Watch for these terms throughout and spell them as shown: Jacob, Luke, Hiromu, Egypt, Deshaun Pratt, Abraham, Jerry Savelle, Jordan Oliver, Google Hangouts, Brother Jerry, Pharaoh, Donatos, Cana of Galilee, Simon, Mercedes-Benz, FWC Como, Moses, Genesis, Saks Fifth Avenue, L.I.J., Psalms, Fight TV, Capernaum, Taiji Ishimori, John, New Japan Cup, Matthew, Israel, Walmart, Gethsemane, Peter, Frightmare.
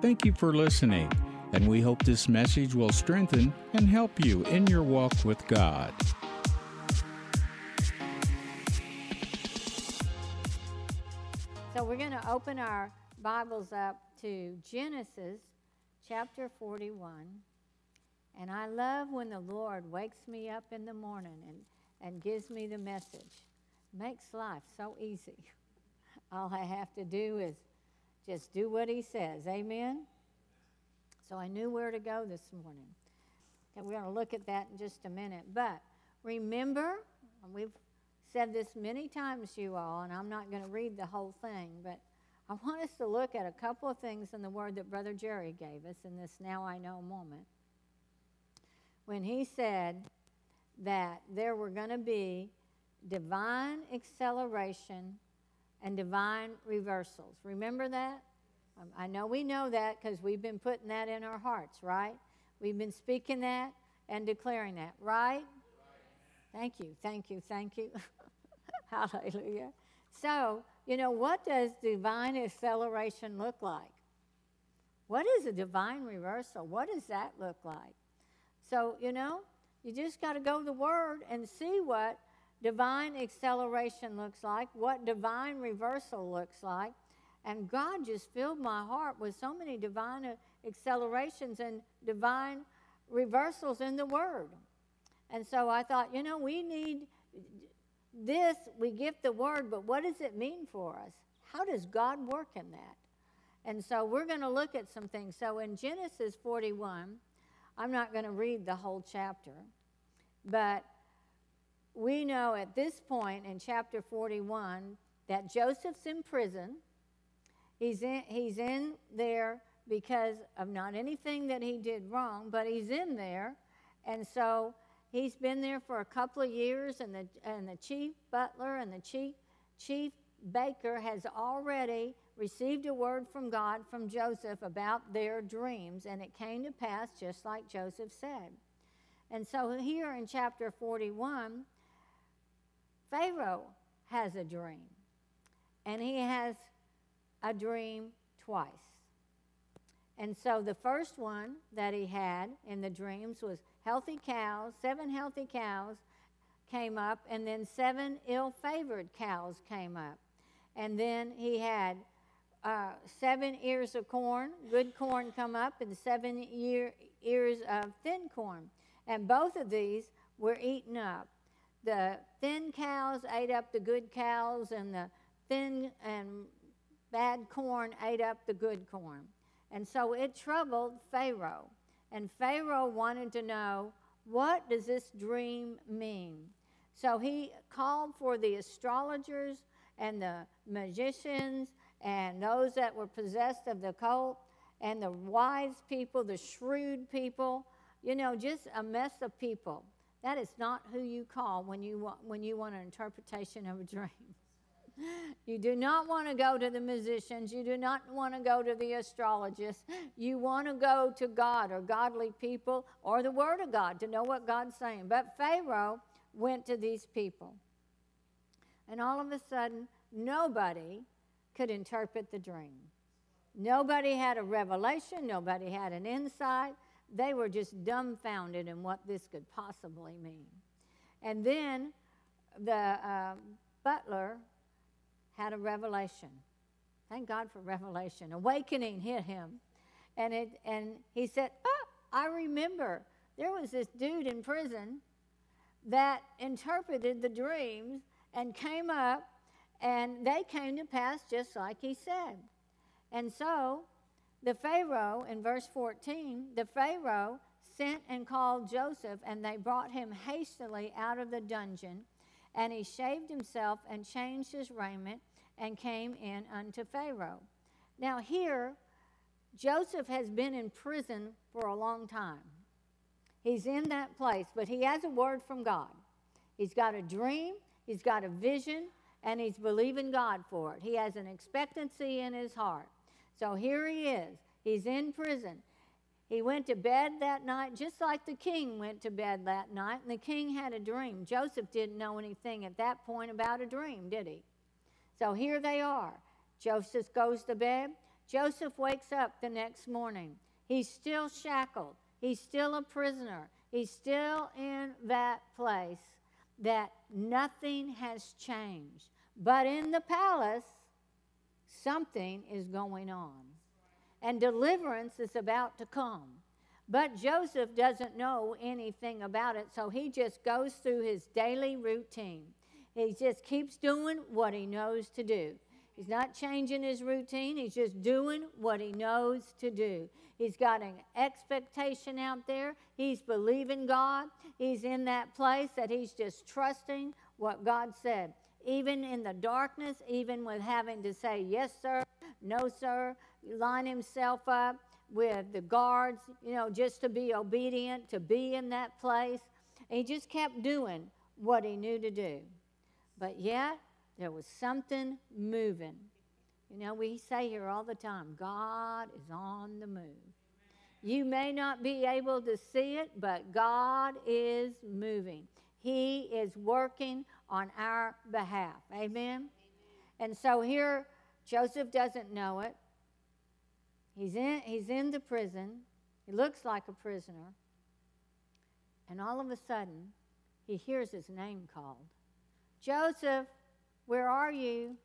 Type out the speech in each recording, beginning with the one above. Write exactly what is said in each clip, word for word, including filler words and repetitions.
Thank you for listening, and we hope this message will strengthen and help you in your walk with God. So we're going to open our Bibles up to Genesis chapter forty-one. And I love when the Lord wakes me up in the morning and, and gives me the message. Makes life so easy. All I have to do is just do what he says. Amen? So I knew where to go this morning. And we're going to look at that in just a minute. But remember, and we've said this many times to you all, and I'm not going to read the whole thing, but I want us to look at a couple of things in the Word that Brother Jerry gave us in this Now I Know moment. When he said that there were going to be divine acceleration and divine reversals. Remember that? Um, I know we know that because we've been putting that in our hearts, right? We've been speaking that and declaring that, right? right. Thank you, thank you, thank you. Hallelujah. So, you know, what does divine acceleration look like? What is a divine reversal? What does that look like? So, you know, you just got to go to the Word and see what divine acceleration looks like, what divine reversal looks like. And God just filled my heart with so many divine accelerations and divine reversals in the Word. And so I thought, you know, we need this. We get the Word, but what does it mean for us? How does God work in that? And so we're going to look at some things. So in Genesis forty-one, I'm not going to read the whole chapter, but we know at this point in chapter forty-one that Joseph's in prison. He's in, he's in there because of not anything that he did wrong, but he's in there. And so he's been there for a couple of years, and the and the chief butler and the chief, chief baker has already received a word from God from Joseph about their dreams, and it came to pass just like Joseph said. And so here in chapter forty-one, Pharaoh has a dream, and he has a dream twice. And so the first one that he had in the dreams was healthy cows, seven healthy cows came up, and then seven ill-favored cows came up. And then he had uh, seven ears of corn, good corn come up, and seven ear, ears of thin corn. And both of these were eaten up. The thin cows ate up the good cows, and the thin and bad corn ate up the good corn. And so it troubled Pharaoh. And Pharaoh wanted to know, what does this dream mean? So he called for the astrologers and the magicians and those that were possessed of the occult and the wise people, the shrewd people, you know, just a mess of people. That is not who you call when you want, when you want an interpretation of a dream. You do not want to go to the musicians. You do not want to go to the astrologists. You want to go to God or godly people or the Word of God to know what God's saying. But Pharaoh went to these people. And all of a sudden, nobody could interpret the dream. Nobody had a revelation. Nobody had an insight. They were just dumbfounded in what this could possibly mean. And then the uh, butler had a revelation. Thank God for revelation. Awakening hit him. And it and he said, oh, I remember there was this dude in prison that interpreted the dreams and came up, and they came to pass just like he said. And so the Pharaoh, in verse fourteen, the Pharaoh sent and called Joseph, and they brought him hastily out of the dungeon. And he shaved himself and changed his raiment and came in unto Pharaoh. Now here, Joseph has been in prison for a long time. He's in that place, but he has a word from God. He's got a dream, he's got a vision, and he's believing God for it. He has an expectancy in his heart. So here he is. He's in prison. He went to bed that night just like the king went to bed that night, and the king had a dream. Joseph didn't know anything at that point about a dream, did he? So here they are. Joseph goes to bed. Joseph wakes up the next morning. He's still shackled. He's still a prisoner. He's still in that place that nothing has changed. But in the palace, something is going on. And deliverance is about to come. But Joseph doesn't know anything about it, so he just goes through his daily routine. He just keeps doing what he knows to do. He's not changing his routine. He's just doing what he knows to do. He's got an expectation out there. He's believing God. He's in that place that he's just trusting what God said. Even in the darkness, even with having to say, yes, sir, no, sir, line himself up with the guards, you know, just to be obedient, to be in that place. And he just kept doing what he knew to do. But yet, there was something moving. You know, we say here all the time, God is on the move. You may not be able to see it, but God is moving. He is working on our behalf. Amen? Amen. And so here, Joseph doesn't know it. He's in, he's in the prison. He looks like a prisoner. And all of a sudden, he hears his name called. Joseph, where are you?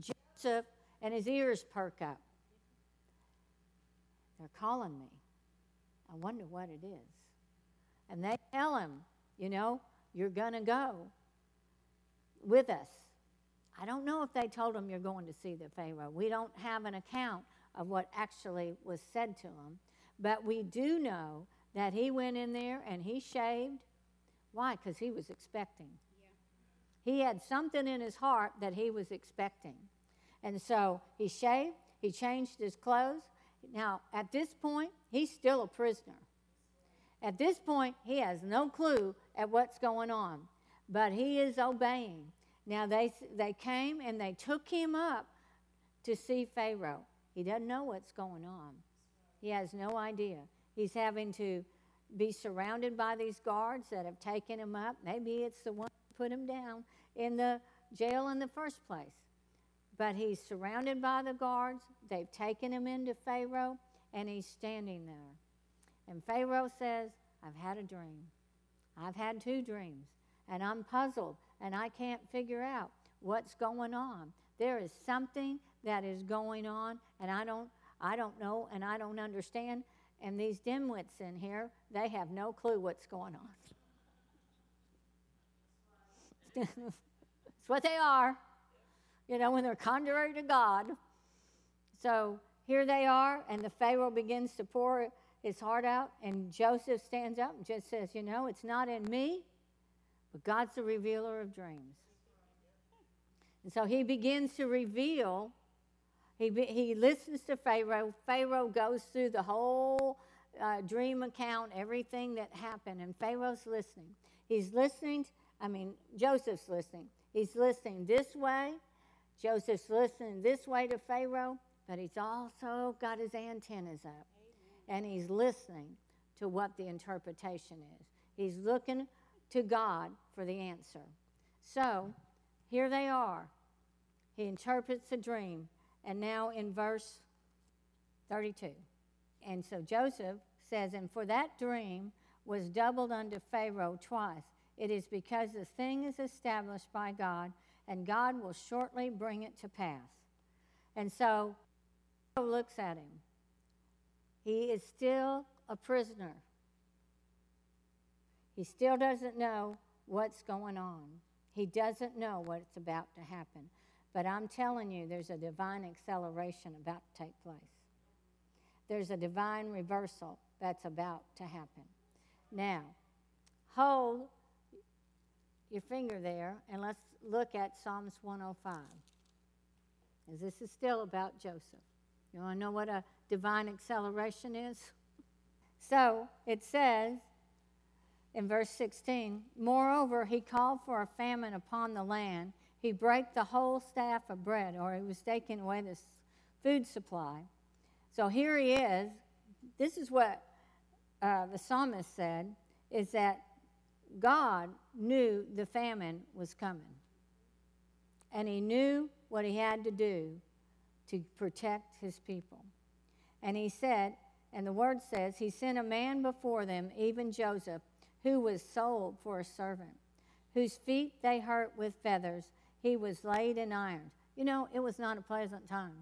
Joseph, and his ears perk up. They're calling me. I wonder what it is. And they tell him, you know, you're going to go with us. I don't know if they told him you're going to see the Pharaoh. We don't have an account of what actually was said to him. But we do know that he went in there and he shaved. Why? Because he was expecting. He had something in his heart that he was expecting. And so he shaved, he changed his clothes. Now, at this point, he's still a prisoner. At this point, he has no clue at what's going on, but he is obeying. Now, they they came and they took him up to see Pharaoh. He doesn't know what's going on. He has no idea. He's having to be surrounded by these guards that have taken him up. Maybe it's the one put him down in the jail in the first place. But he's surrounded by the guards. They've taken him into Pharaoh, and he's standing there. And Pharaoh says, I've had a dream. I've had two dreams, and I'm puzzled, and I can't figure out what's going on. There is something that is going on, and I don't, I don't know, and I don't understand. And these dimwits in here, they have no clue what's going on. It's what they are, you know, when they're contrary to God. So here they are, and the Pharaoh begins to pour his heart out, and Joseph stands up and just says, you know, it's not in me, but God's the revealer of dreams. And so he begins to reveal. He he listens to Pharaoh. Pharaoh goes through the whole uh, dream account, everything that happened, and Pharaoh's listening. He's listening to, I mean, Joseph's listening. He's listening this way. Joseph's listening this way to Pharaoh, but he's also got his antennas up. Amen. And he's listening to what the interpretation is. He's looking to God for the answer. So here they are. He interprets a dream. And now in verse thirty-two. And so Joseph says, and for that dream was doubled unto Pharaoh twice. It is because the thing is established by God, and God will shortly bring it to pass. And so, Pharaoh looks at him. He is still a prisoner. He still doesn't know what's going on. He doesn't know what's about to happen. But I'm telling you, there's a divine acceleration about to take place. There's a divine reversal that's about to happen. Now, hold your finger there, and let's look at Psalms one oh five. Because this is still about Joseph. You want to know what a divine acceleration is? So it says in verse sixteen, moreover, he called for a famine upon the land. He brake the whole staff of bread, or he was taking away the food supply. So here he is. This is what uh, the psalmist said, is that God knew the famine was coming, and he knew what he had to do to protect his people. And he said, and the word says, he sent a man before them, even Joseph, who was sold for a servant, whose feet they hurt with feathers. He was laid in irons. You know, it was not a pleasant time.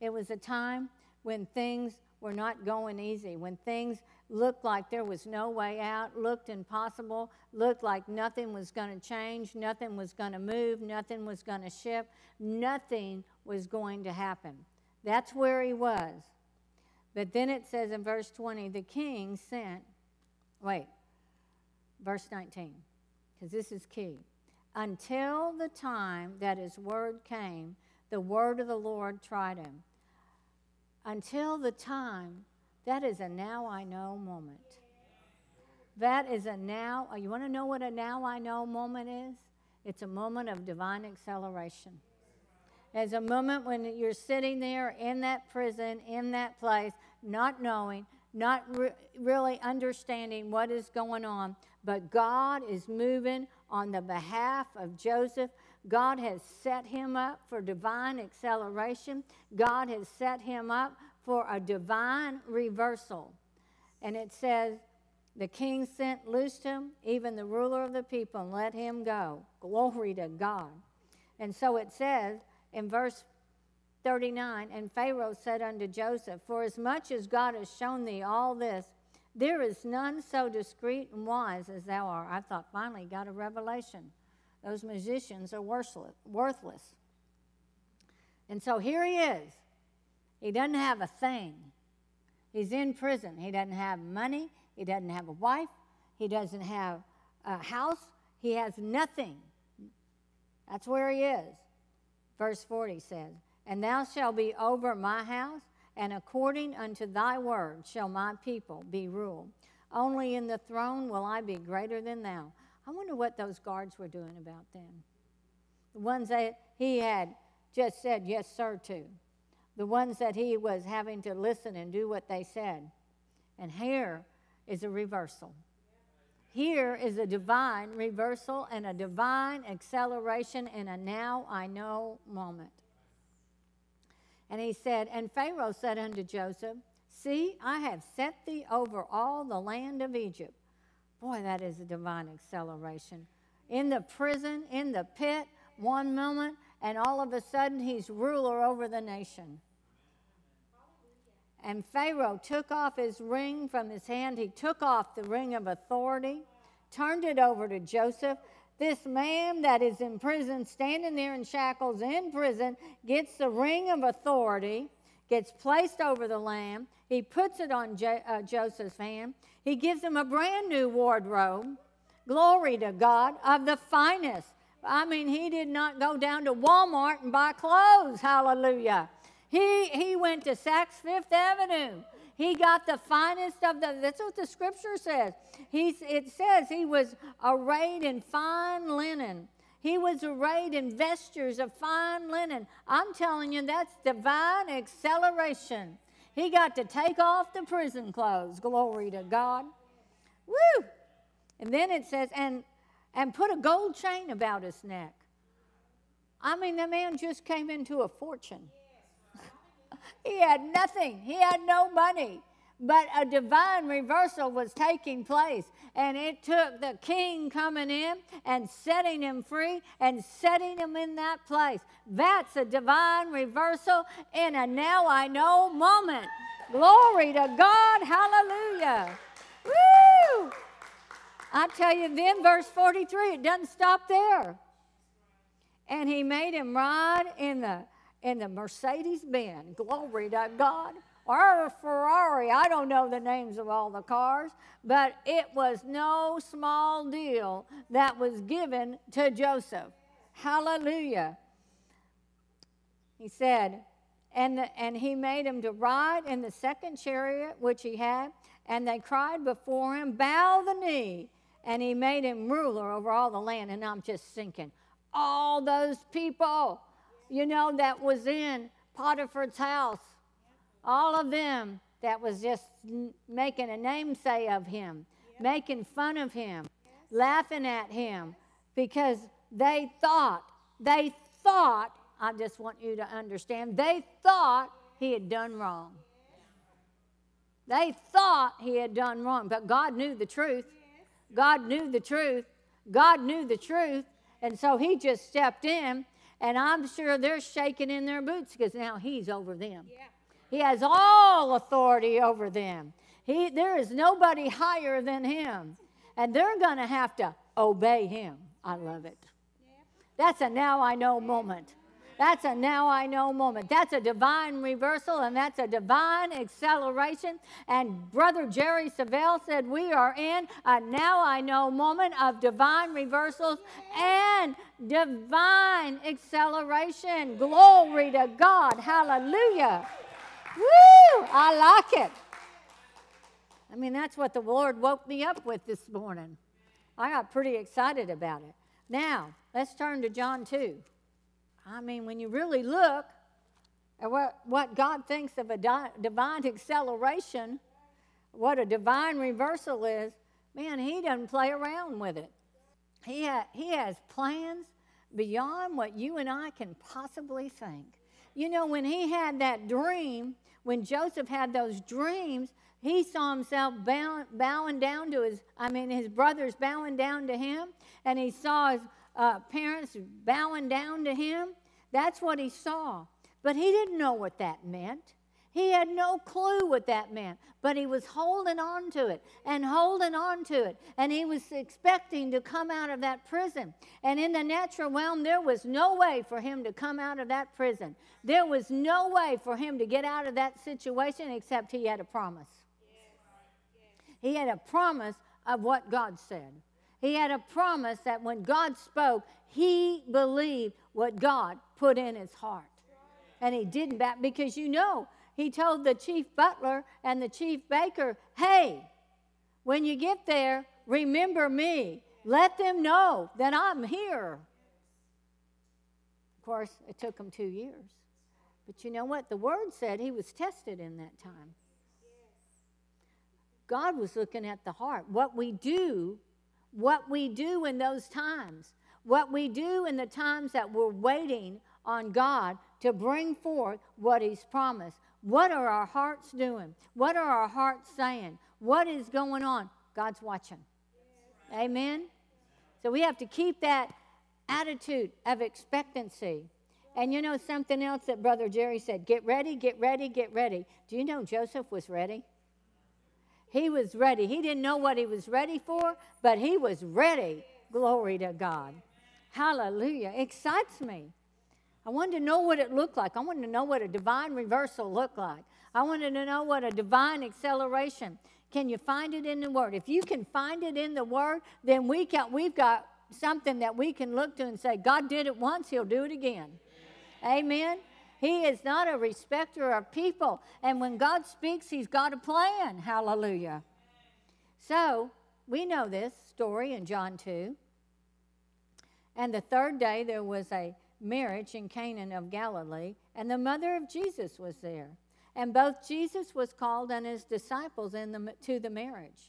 It was a time when things were not going easy, when things looked like there was no way out, looked impossible, looked like nothing was going to change, nothing was going to move, nothing was going to shift, nothing was going to happen. That's where he was. But then it says in verse twenty, the king sent, wait, verse nineteen, because this is key. Until the time that his word came, the word of the Lord tried him. Until the time, that is a now I know moment. That is a now, you want to know what a now I know moment is? It's a moment of divine acceleration. It's a moment when you're sitting there in that prison, in that place, not knowing, not re- really understanding what is going on, but God is moving on the behalf of Joseph. God has set him up for divine acceleration. God has set him up for a divine reversal. And it says, the king sent, loosed him, even the ruler of the people, and let him go. Glory to God. And so it says in verse thirty-nine, and Pharaoh said unto Joseph, for as much as God has shown thee all this, there is none so discreet and wise as thou art. I thought, finally, got a revelation. Those musicians are worthless. And so here he is. He doesn't have a thing. He's in prison. He doesn't have money. He doesn't have a wife. He doesn't have a house. He has nothing. That's where he is. Verse forty says, and thou shalt be over my house, and according unto thy word shall my people be ruled. Only in the throne will I be greater than thou. I wonder what those guards were doing about then. The ones that he had just said yes, sir, to. The ones that he was having to listen and do what they said. And here is a reversal. Here is a divine reversal and a divine acceleration in a now I know moment. And he said, and Pharaoh said unto Joseph, see, I have set thee over all the land of Egypt. Boy, that is a divine acceleration. In the prison, in the pit, one moment, and all of a sudden he's ruler over the nation. And Pharaoh took off his ring from his hand. He took off the ring of authority, turned it over to Joseph. This man that is in prison, standing there in shackles in prison, gets the ring of authority, gets placed over the lamb. He puts it on Jo- uh, Joseph's hand. He gives him a brand new wardrobe. Glory to God, of the finest. I mean, he did not go down to Walmart and buy clothes. Hallelujah. He he went to Saks Fifth Avenue. He got the finest of the, that's what the scripture says. He, it says he was arrayed in fine linen. He was arrayed in vestures of fine linen. I'm telling you, that's divine acceleration. He got to take off the prison clothes. Glory to God. Woo! And then it says, and, and put a gold chain about his neck. I mean, the man just came into a fortune. He had nothing. He had no money. But a divine reversal was taking place. And it took the king coming in and setting him free and setting him in that place. That's a divine reversal in a now I know moment. Glory to God. Hallelujah. Woo! I tell you then, verse forty-three, it doesn't stop there. And he made him ride in the in the Mercedes-Benz, glory to God, or Ferrari. I don't know the names of all the cars, but it was no small deal that was given to Joseph. Hallelujah. He said, and, the, and he made him to ride in the second chariot, which he had, and they cried before him, bow the knee, and he made him ruler over all the land. And I'm just thinking, all those people, you know, that was in Potiphar's house. All of them that was just n- making a namesake of him, yep. Making fun of him, yes. Laughing at him, because they thought, they thought I just want you to understand. They thought he had done wrong. They thought he had done wrong, but God knew the truth. God knew the truth. God knew the truth, and so he just stepped in, and I'm sure they're shaking in their boots because now he's over them. Yeah. He has all authority over them. He, there is nobody higher than him, and they're going to have to obey him. I love it. That's a now I know moment. That's a now I know moment. That's a divine reversal, and that's a divine acceleration. And Brother Jerry Savelle said we are in a now I know moment of divine reversals and divine acceleration. Glory to God. Hallelujah. Woo! I like it. I mean, that's what the Lord woke me up with this morning. I got pretty excited about it. Now, let's turn to John two. I mean, when you really look at what, what God thinks of a di- divine acceleration, what a divine reversal is, man, he doesn't play around with it. He, ha- he has plans beyond what you and I can possibly think. You know, when he had that dream, when Joseph had those dreams, he saw himself bowing, bowing down to his, I mean, his brothers bowing down to him, and he saw his Uh, parents bowing down to him. That's what he saw. But he didn't know what that meant. He had no clue what that meant. But he was holding on to it and holding on to it. And he was expecting to come out of that prison. And in the natural realm, there was no way for him to come out of that prison. There was no way for him to get out of that situation except he had a promise. He had a promise of what God said. He had a promise that when God spoke, he believed what God put in his heart. And he didn't back, because you know, he told the chief butler and the chief baker, hey, when you get there, remember me. Let them know that I'm here. Of course, it took him two years. But you know what? The word said he was tested in that time. God was looking at the heart. What we do What we do in those times, what we do in the times that we're waiting on God to bring forth what he's promised. What are our hearts doing? What are our hearts saying? What is going on? God's watching. Amen? So we have to keep that attitude of expectancy. And you know something else that Brother Jerry said, get ready, get ready, get ready. Do you know Joseph was ready? He was ready. He didn't know what he was ready for, but he was ready. Glory to God. Hallelujah. Excites me. I wanted to know what it looked like. I wanted to know what a divine reversal looked like. I wanted to know what a divine acceleration. Can you find it in the Word? If you can find it in the Word, then we can, we've got something that we can look to and say, God did it once, he'll do it again. Amen. He is not a respecter of people. And when God speaks, he's got a plan. Hallelujah. So, we know this story in John two. And the third day there was a marriage in Cana of Galilee, and the mother of Jesus was there. And both Jesus was called and his disciples in the, to the marriage.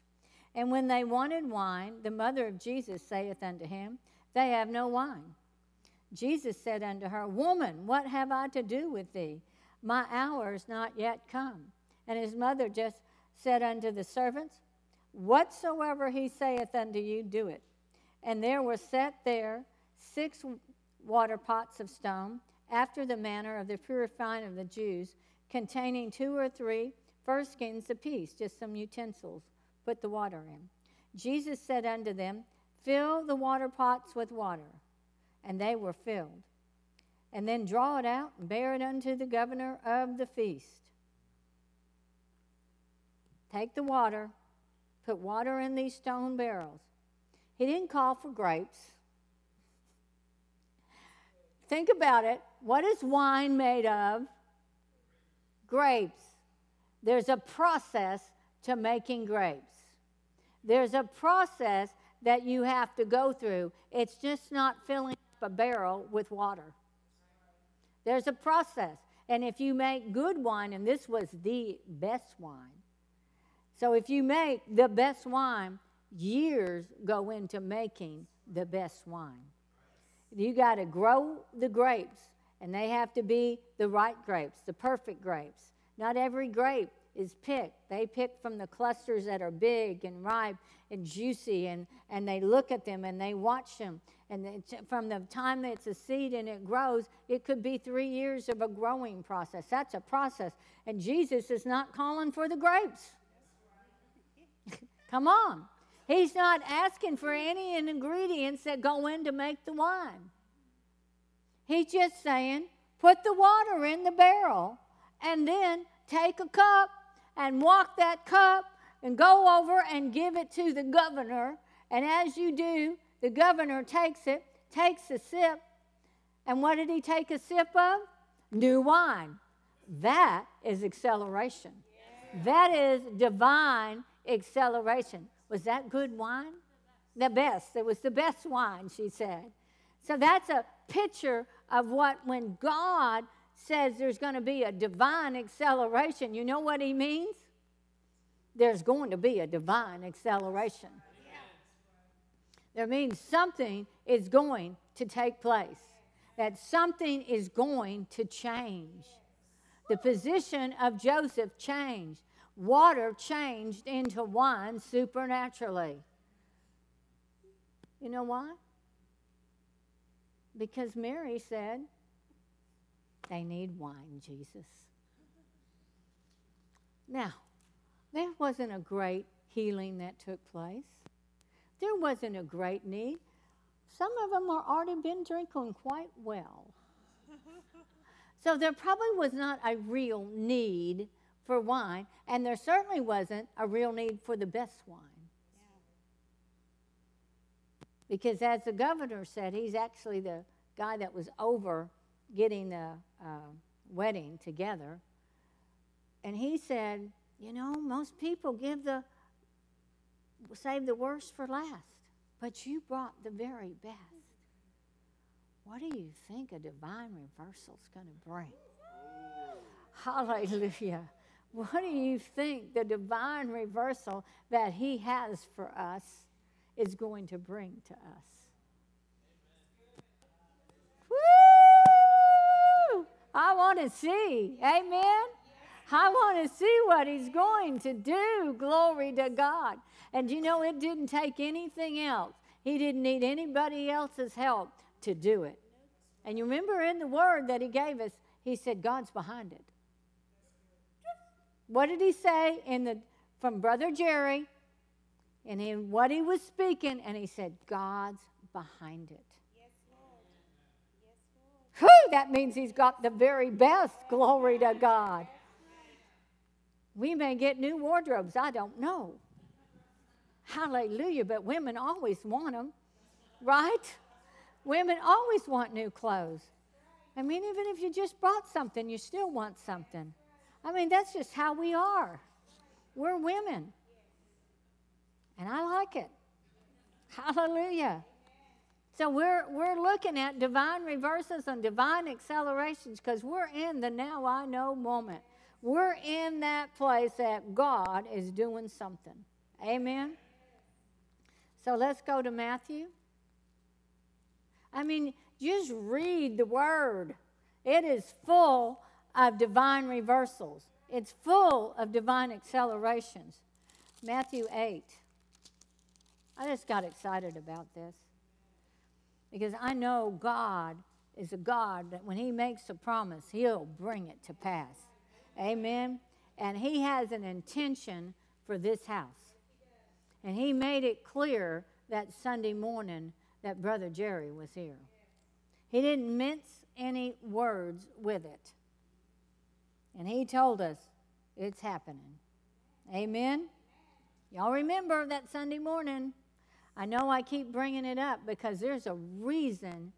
And when they wanted wine, the mother of Jesus saith unto him, they have no wine. Jesus said unto her, Woman, what have I to do with thee? My hour is not yet come. And his mother just said unto the servants, Whatsoever he saith unto you, do it. And there were set there six water pots of stone, after the manner of the purifying of the Jews, containing two or three first skins apiece, just some utensils. Put the water in. Jesus said unto them, Fill the water pots with water. And they were filled. And then draw it out and bear it unto the governor of the feast. Take the water, put water in these stone barrels. He didn't call for grapes. Think about it. What is wine made of? Grapes. There's a process to making grapes. There's a process that you have to go through. It's just not filling a barrel with water. There's a process. And if you make good wine, and this was the best wine, so if you make the best wine, years go into making the best wine. You got to grow the grapes, And they have to be the right grapes, the perfect grapes. Not every grape is picked. They pick from the clusters that are big and ripe and juicy, and, and they look at them and they watch them. And the, from the time that it's a seed and it grows, it could be three years of a growing process. That's a process. And Jesus is not calling for the grapes. Come on. He's not asking for any ingredients that go in to make the wine. He's just saying, put the water in the barrel and then take a cup and walk that cup and go over and give it to the governor. And as you do, the governor takes it, takes a sip. And what did he take a sip of? New wine. That is acceleration. Yeah. That is divine acceleration. Was that good wine? The best. It was the best wine, she said. So that's a picture of what when God says there's going to be a divine acceleration, you know what he means? There's going to be a divine acceleration. Yeah. That means something is going to take place. That something is going to change. The position of Joseph changed. Water changed into wine supernaturally. You know why? Because Mary said, they need wine, Jesus. Now, there wasn't a great healing that took place. There wasn't a great need. Some of them are already been drinking quite well. So there probably was not a real need for wine, and there certainly wasn't a real need for the best wine. Yeah. Because as the governor said, he's actually the guy that was over getting the uh, wedding together. And he said, you know, most people give the, save the worst for last, but you brought the very best. What do you think a divine reversal is going to bring? Hallelujah. What do you think the divine reversal that he has for us is going to bring to us? Woo! I want to see. Amen? I want to see what he's going to do. Glory to God. And you know, it didn't take anything else. He didn't need anybody else's help to do it. And you remember in the word that he gave us, he said, God's behind it. What did he say in the from Brother Jerry and in what he was speaking? And he said, God's behind it. Yes, Lord. Yes, Lord. Whew, that means he's got the very best. Glory to God. We may get new wardrobes. I don't know. Hallelujah. But women always want them, right? Women always want new clothes. I mean, even if you just bought something, you still want something. I mean, that's just how we are. We're women. And I like it. Hallelujah. So we're we're looking at divine reverses and divine accelerations because we're in the now I know moment. We're in that place that God is doing something. Amen? So let's go to Matthew. I mean, just read the word. It is full of divine reversals. It's full of divine accelerations. Matthew eight. I just got excited about this because I know God is a God that when he makes a promise, he'll bring it to pass. Amen. And he has an intention for this house. And he made it clear that Sunday morning that Brother Jerry was here. He didn't mince any words with it. And he told us, it's happening. Amen? Y'all remember that Sunday morning. I know I keep bringing it up because there's a reason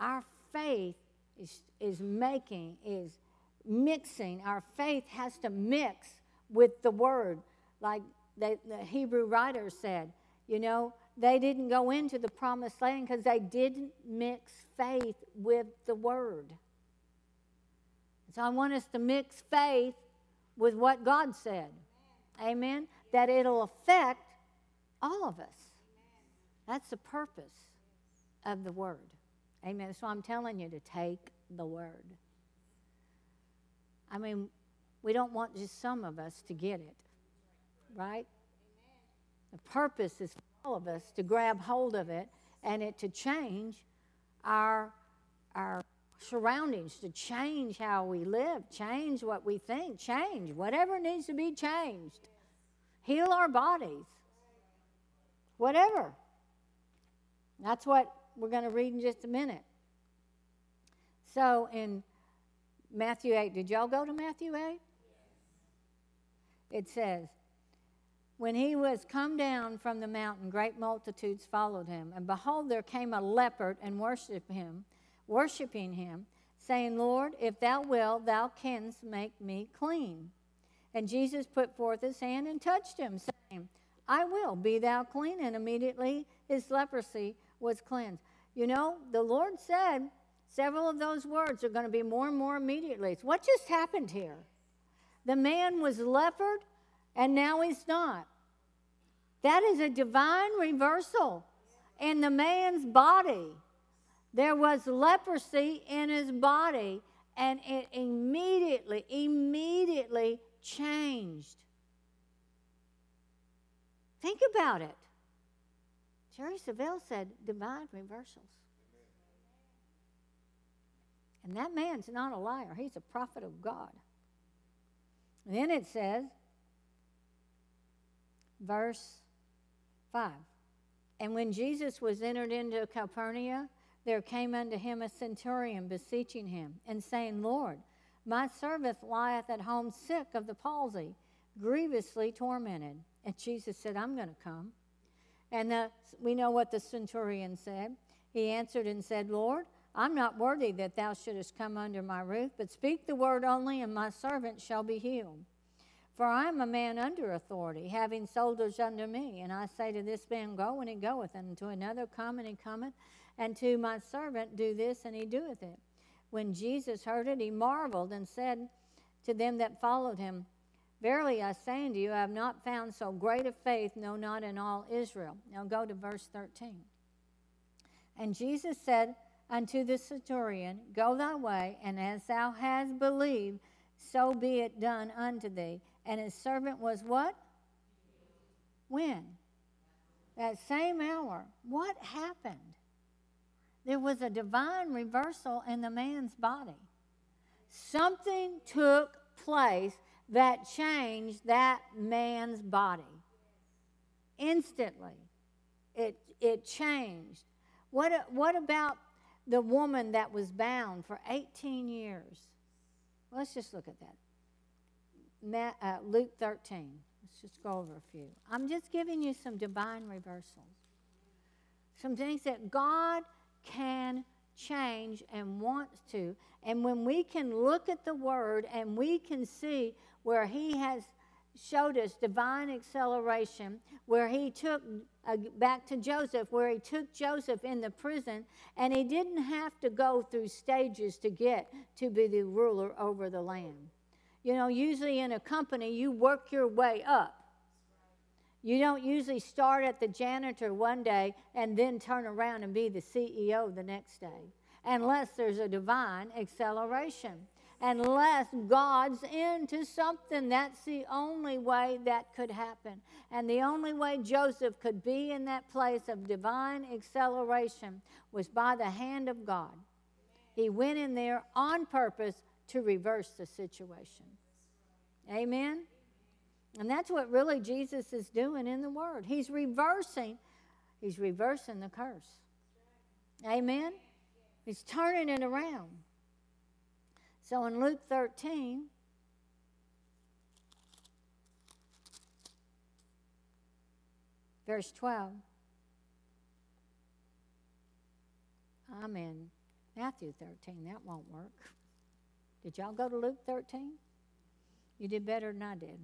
our faith is, is making, is mixing. Our faith has to mix with the Word. Like they, the Hebrew writer said, you know, they didn't go into the promised land because they didn't mix faith with the Word. So I want us to mix faith with what God said. Amen. Amen? That it'll affect all of us. Amen. That's the purpose of the word. Amen. So I'm telling you to take the word. I mean, we don't want just some of us to get it, right? The purpose is for all of us to grab hold of it and it to change our our surroundings, to change how we live, change what we think, change whatever needs to be changed. Heal our bodies, whatever. That's what we're going to read in just a minute. So in Matthew eight, did y'all go to Matthew eight? It says, when he was come down from the mountain, great multitudes followed him. And behold, there came a leper and worshipped him, worshiping him, saying, Lord, if thou wilt, thou canst make me clean. And Jesus put forth his hand and touched him, saying, I will, be thou clean. And immediately his leprosy was cleansed. You know, the Lord said several of those words are going to be more and more immediately. It's what just happened here? The man was lepered, and now he's not. That is a divine reversal in the man's body. There was leprosy in his body, and it immediately, immediately changed. Think about it. Jerry Savelle said divine reversals. And that man's not a liar. He's a prophet of God. And then it says, verse five, and when Jesus was entered into Capernaum, there came unto him a centurion beseeching him, and saying, Lord, my servant lieth at home sick of the palsy, grievously tormented. And Jesus said, I'm going to come. And the, we know what the centurion said. He answered and said, Lord, I'm not worthy that thou shouldest come under my roof, but speak the word only, and my servant shall be healed. For I am a man under authority, having soldiers under me. And I say to this man, go, and he goeth. And to another, come, and he cometh. And to my servant, do this, and he doeth it. When Jesus heard it, he marveled and said to them that followed him, verily I say unto you, I have not found so great a faith, no, not in all Israel. Now go to verse thirteen. And Jesus said unto the centurion, go thy way, and as thou hast believed, so be it done unto thee. And his servant was what? When? That same hour. What happened? There was a divine reversal in the man's body. Something took place that changed that man's body. Instantly, it it changed. What, what about the woman that was bound for eighteen years? Let's just look at that. Matt, uh, Luke thirteen. Let's just go over a few. I'm just giving you some divine reversals. Some things that God can change and wants to. And when we can look at the Word and we can see where He has showed us divine acceleration, where He took, uh, back to Joseph, where He took Joseph in the prison, and he didn't have to go through stages to get to be the ruler over the land. You know, usually in a company, you work your way up. You don't usually start at the janitor one day and then turn around and be the C E O the next day, unless there's a divine acceleration, unless God's into something. That's the only way that could happen. And the only way Joseph could be in that place of divine acceleration was by the hand of God. He went in there on purpose to reverse the situation. Amen? And that's what really Jesus is doing in the Word. He's reversing, he's reversing the curse. Amen? He's turning it around. So in Luke thirteen, verse twelve, I'm in Matthew thirteen. That won't work. Did y'all go to Luke thirteen? You did better than I did.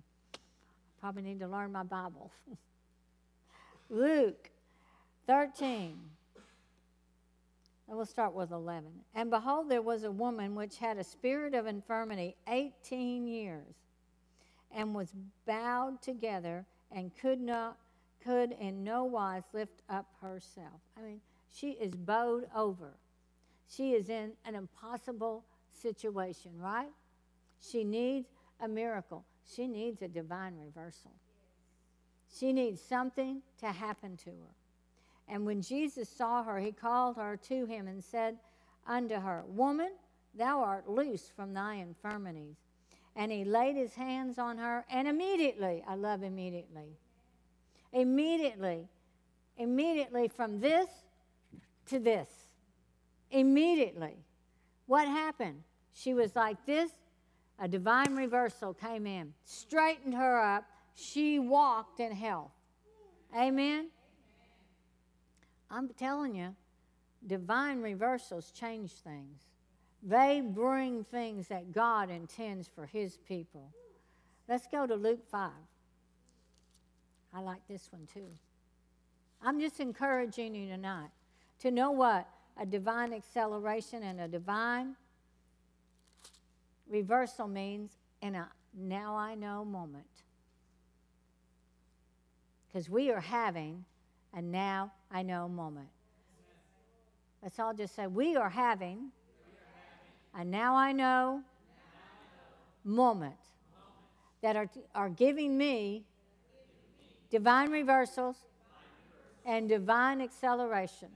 Probably need to learn my Bible. Luke thirteen. And we'll start with eleven. And behold, there was a woman which had a spirit of infirmity eighteen years, and was bowed together, and could not, could in no wise lift up herself. I mean, she is bowed over. She is in an impossible situation, right? She needs a miracle. She needs a divine reversal. She needs something to happen to her. And when Jesus saw her, he called her to him and said unto her, Woman, thou art loosed from thy infirmities. And he laid his hands on her, and immediately, I love immediately, immediately, immediately from this to this, immediately, what happened? She was like this, a divine reversal came in, straightened her up, she walked in health. Amen? I'm telling you, divine reversals change things. They bring things that God intends for his people. Let's go to Luke five. I like this one too. I'm just encouraging you tonight to know what? A divine acceleration and a divine reversal means in a now I know moment. Because we are having a now I know moment. Let's all just say, we are having... And now I know, now I know. Moment, moment that are, are giving me, giving me divine reversals, divine reversals and divine accelerations. Divine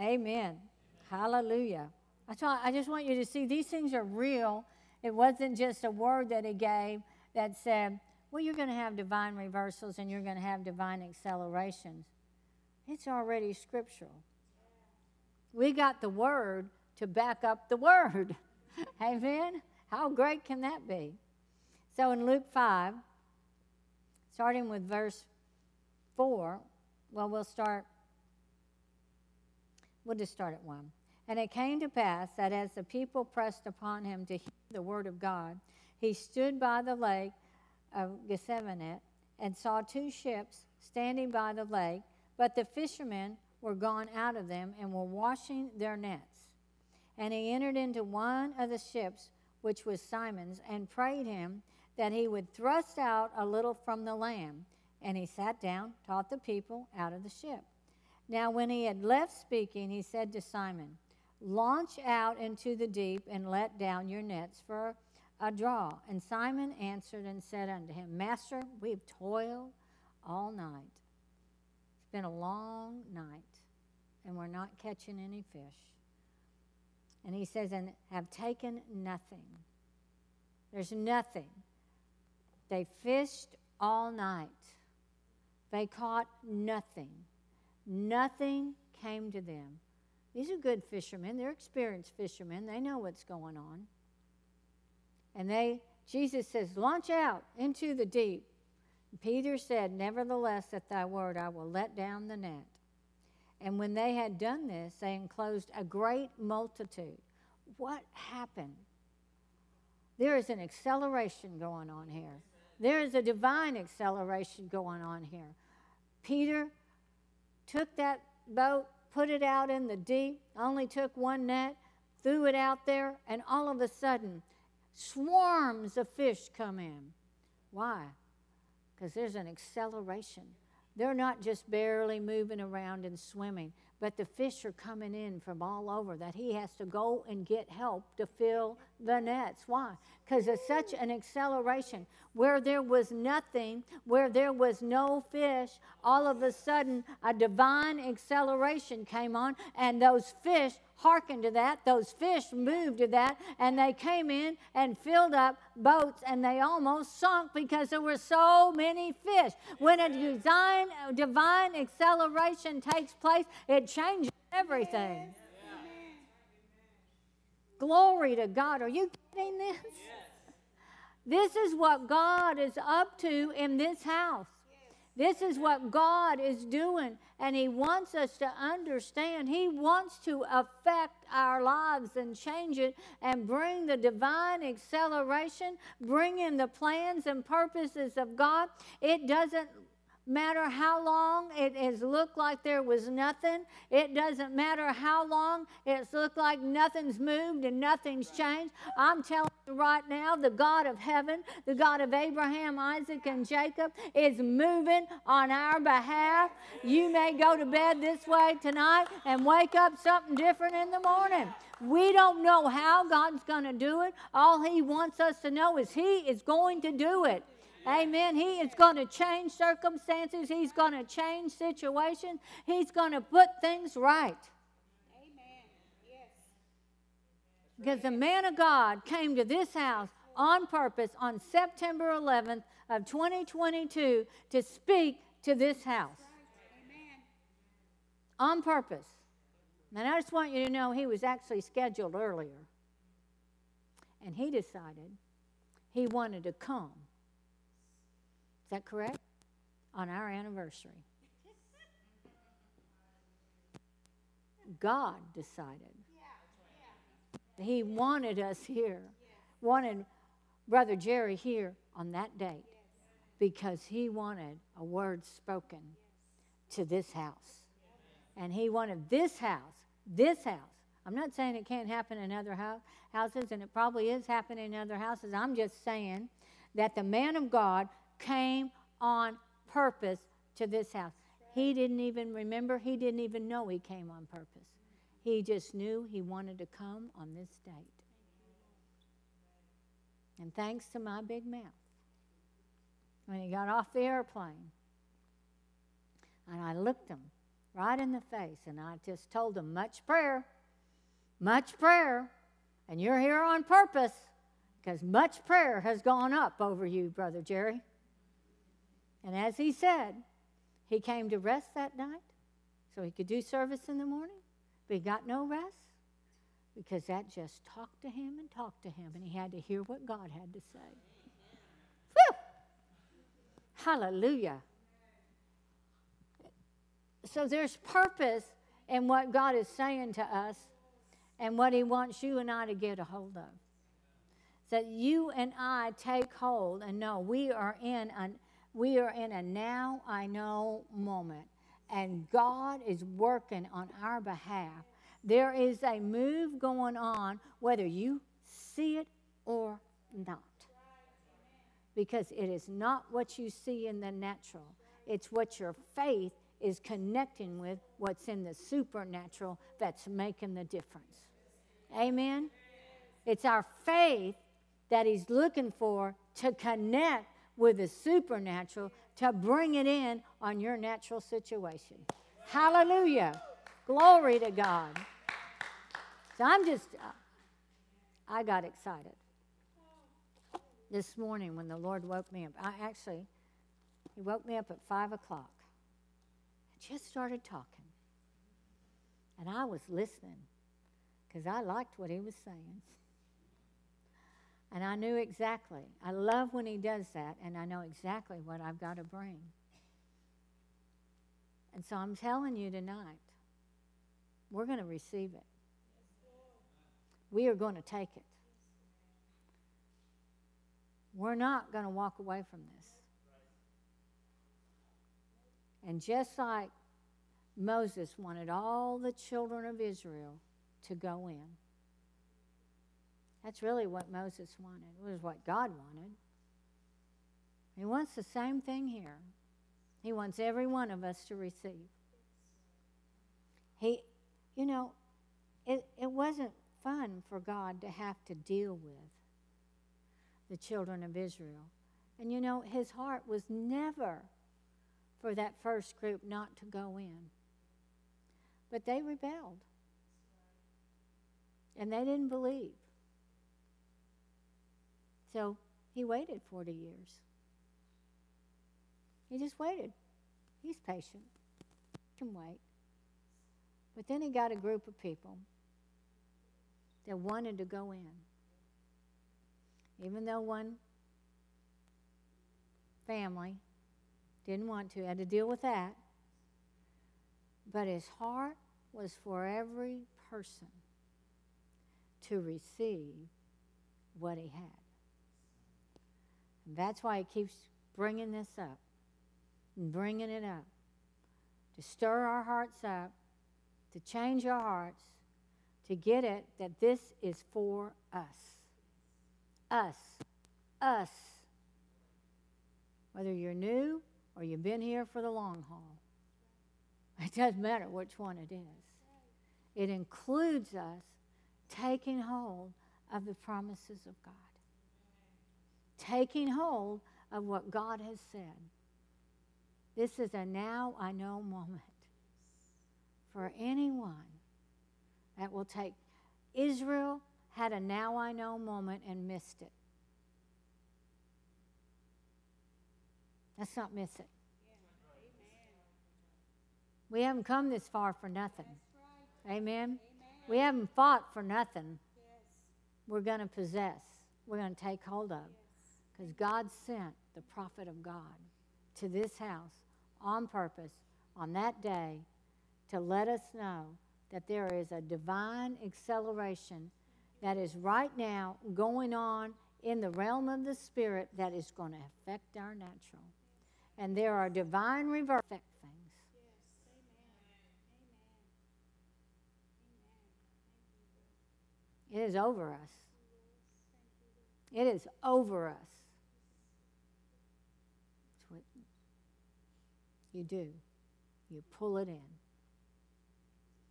accelerations. Amen. Amen. Hallelujah. I, thought, I just want you to see these things are real. It wasn't just a word that he gave that said, well, you're going to have divine reversals and you're going to have divine accelerations. It's already scriptural. We got the word to back up the word. Amen? How great can that be? So in Luke five, starting with verse four, well, we'll start, we'll just start at one. And it came to pass that as the people pressed upon him to hear the word of God, he stood by the lake of Gethsemane and saw two ships standing by the lake, but the fishermen were gone out of them and were washing their nets. And he entered into one of the ships, which was Simon's, and prayed him that he would thrust out a little from the land. And he sat down, taught the people out of the ship. Now when he had left speaking, he said to Simon, Launch out into the deep and let down your nets for a draw. And Simon answered and said unto him, Master, we've toiled all night. It's been a long night, and we're not catching any fish. And he says, and have taken nothing. There's nothing. They fished all night. They caught nothing. Nothing came to them. These are good fishermen. They're experienced fishermen. They know what's going on. And they, Jesus says, launch out into the deep. Peter said, Nevertheless, at thy word I will let down the net. And when they had done this, they enclosed a great multitude. What happened? There is an acceleration going on here. There is a divine acceleration going on here. Peter took that boat, put it out in the deep, only took one net, threw it out there, and all of a sudden, swarms of fish come in. Why? Because there's an acceleration. They're not just barely moving around and swimming, but the fish are coming in from all over that he has to go and get help to fill the nets. Why? Because it's such an acceleration. Where there was nothing, where there was no fish, all of a sudden a divine acceleration came on, and those fish hearkened to that. Those fish moved to that, and they came in and filled up boats, and they almost sunk because there were so many fish. When a divine, a divine acceleration takes place, it changes everything. Yes. Glory to God. Are you getting this? Yes. This is what God is up to in this house. This is what God is doing, and he wants us to understand. He wants to affect our lives and change it and bring the divine acceleration, bring in the plans and purposes of God. It doesn't matter how long it has looked like there was nothing. It doesn't matter how long it's looked like nothing's moved and nothing's changed. I'm telling you right now, the God of heaven, the God of Abraham, Isaac, and Jacob is moving on our behalf. You may go to bed this way tonight and wake up something different in the morning. We don't know how God's going to do it. All He wants us to know is He is going to do it. Amen. He is going to change circumstances. He's going to change situations. He's going to put things right. Amen. Yes. Because the man of God came to this house on purpose on September eleventh of twenty twenty-two to speak to this house. Amen. On purpose. And I just want you to know he was actually scheduled earlier. And he decided he wanted to come. Is that correct? On our anniversary. God decided that He wanted us here, wanted Brother Jerry here on that date because He wanted a word spoken to this house. And He wanted this house, this house. I'm not saying it can't happen in other ho- houses, and it probably is happening in other houses. I'm just saying that the man of God came on purpose to this house. He didn't even remember. He didn't even know he came on purpose. He just knew he wanted to come on this date. And thanks to my big mouth, when he got off the airplane, and I looked him right in the face, and I just told him, much prayer, much prayer, and you're here on purpose because much prayer has gone up over you, Brother Jerry. And as he said, he came to rest that night so he could do service in the morning, but he got no rest because that just talked to him and talked to him, and he had to hear what God had to say. Whew! Hallelujah. So there's purpose in what God is saying to us and what He wants you and I to get a hold of. So you and I take hold and know we are in an We are in a now I know moment, and God is working on our behalf. There is a move going on, whether you see it or not, because it is not what you see in the natural. It's what your faith is connecting with, what's in the supernatural that's making the difference. Amen? It's our faith that He's looking for to connect with the supernatural to bring it in on your natural situation. Hallelujah. Glory to God. So I'm just, I got excited this morning when the Lord woke me up. I actually, He woke me up at five o'clock. I just started talking. And I was listening because I liked what He was saying. And I knew exactly. I love when He does that, and I know exactly what I've got to bring. And so I'm telling you tonight, we're going to receive it. We are going to take it. We're not going to walk away from this. And just like Moses wanted all the children of Israel to go in, that's really what Moses wanted. It was what God wanted. He wants the same thing here. He wants every one of us to receive. He, you know, it, it wasn't fun for God to have to deal with the children of Israel. And, you know, His heart was never for that first group not to go in. But they rebelled. And they didn't believe. So He waited forty years. He just waited. He's patient. He can wait. But then He got a group of people that wanted to go in. Even though one family didn't want to, had to deal with that. But His heart was for every person to receive what He had. That's why He keeps bringing this up. and bringing it up, to stir our hearts up, to change our hearts, to get it that this is for us. Us. Us. Whether you're new or you've been here for the long haul, it doesn't matter which one it is. It includes us taking hold of the promises of God. Taking hold of what God has said. This is a now I know moment for anyone that will take. Israel had a now I know moment and missed it. Let's not miss it. We haven't come this far for nothing. Amen. Amen. We haven't fought for nothing. Yes. We're going to possess. We're going to take hold of. Because yes. God sent the prophet of God to this house on purpose on that day to let us know that there is a divine acceleration that is right now going on in the realm of the spirit that is going to affect our natural. And there are divine reverse effects. It is over us. It is over us. It's what you do. You pull it in.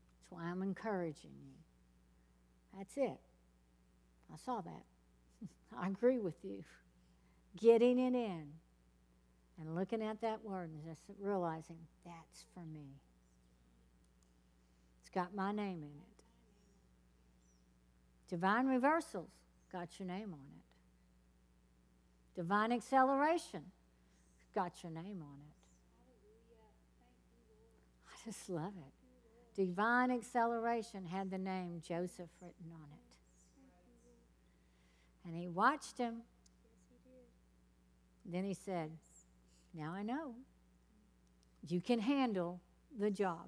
That's why I'm encouraging you. That's it. I saw that. I agree with you. Getting it in and looking at that word and just realizing that's for me. It's got my name in it. Divine reversals, got your name on it. Divine acceleration, got your name on it. I just love it. Divine acceleration had the name Joseph written on it. And he watched him. Then he said, now I know you can handle the job.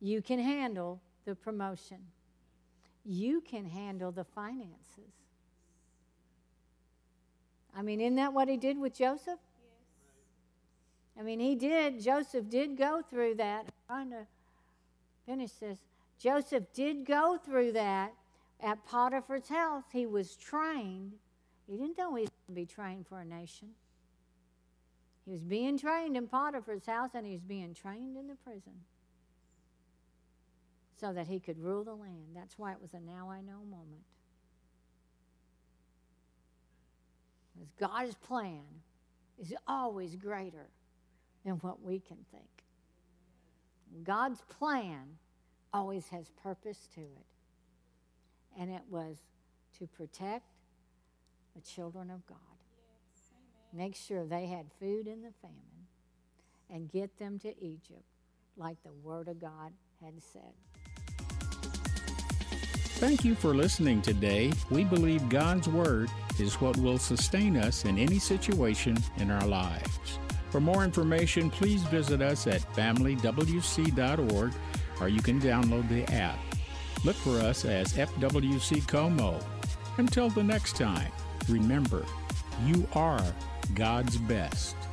You can handle the promotion. You can handle the finances. I mean, isn't that what he did with Joseph? Yes. I mean, he did. Joseph did go through that. I'm trying to finish this. Joseph did go through that at Potiphar's house. He was trained. He didn't know he was going to be trained for a nation. He was being trained in Potiphar's house, and he was being trained in the prison, so that he could rule the land. That's why it was a now I know moment. Because God's plan is always greater than what we can think. God's plan always has purpose to it. And it was to protect the children of God. Yes, make sure they had food in the famine and get them to Egypt like the Word of God had said. Thank you for listening today. We believe God's Word is what will sustain us in any situation in our lives. For more information, please visit us at family w c dot org, or you can download the app. Look for us as F W C Como. Until the next time, remember, you are God's best.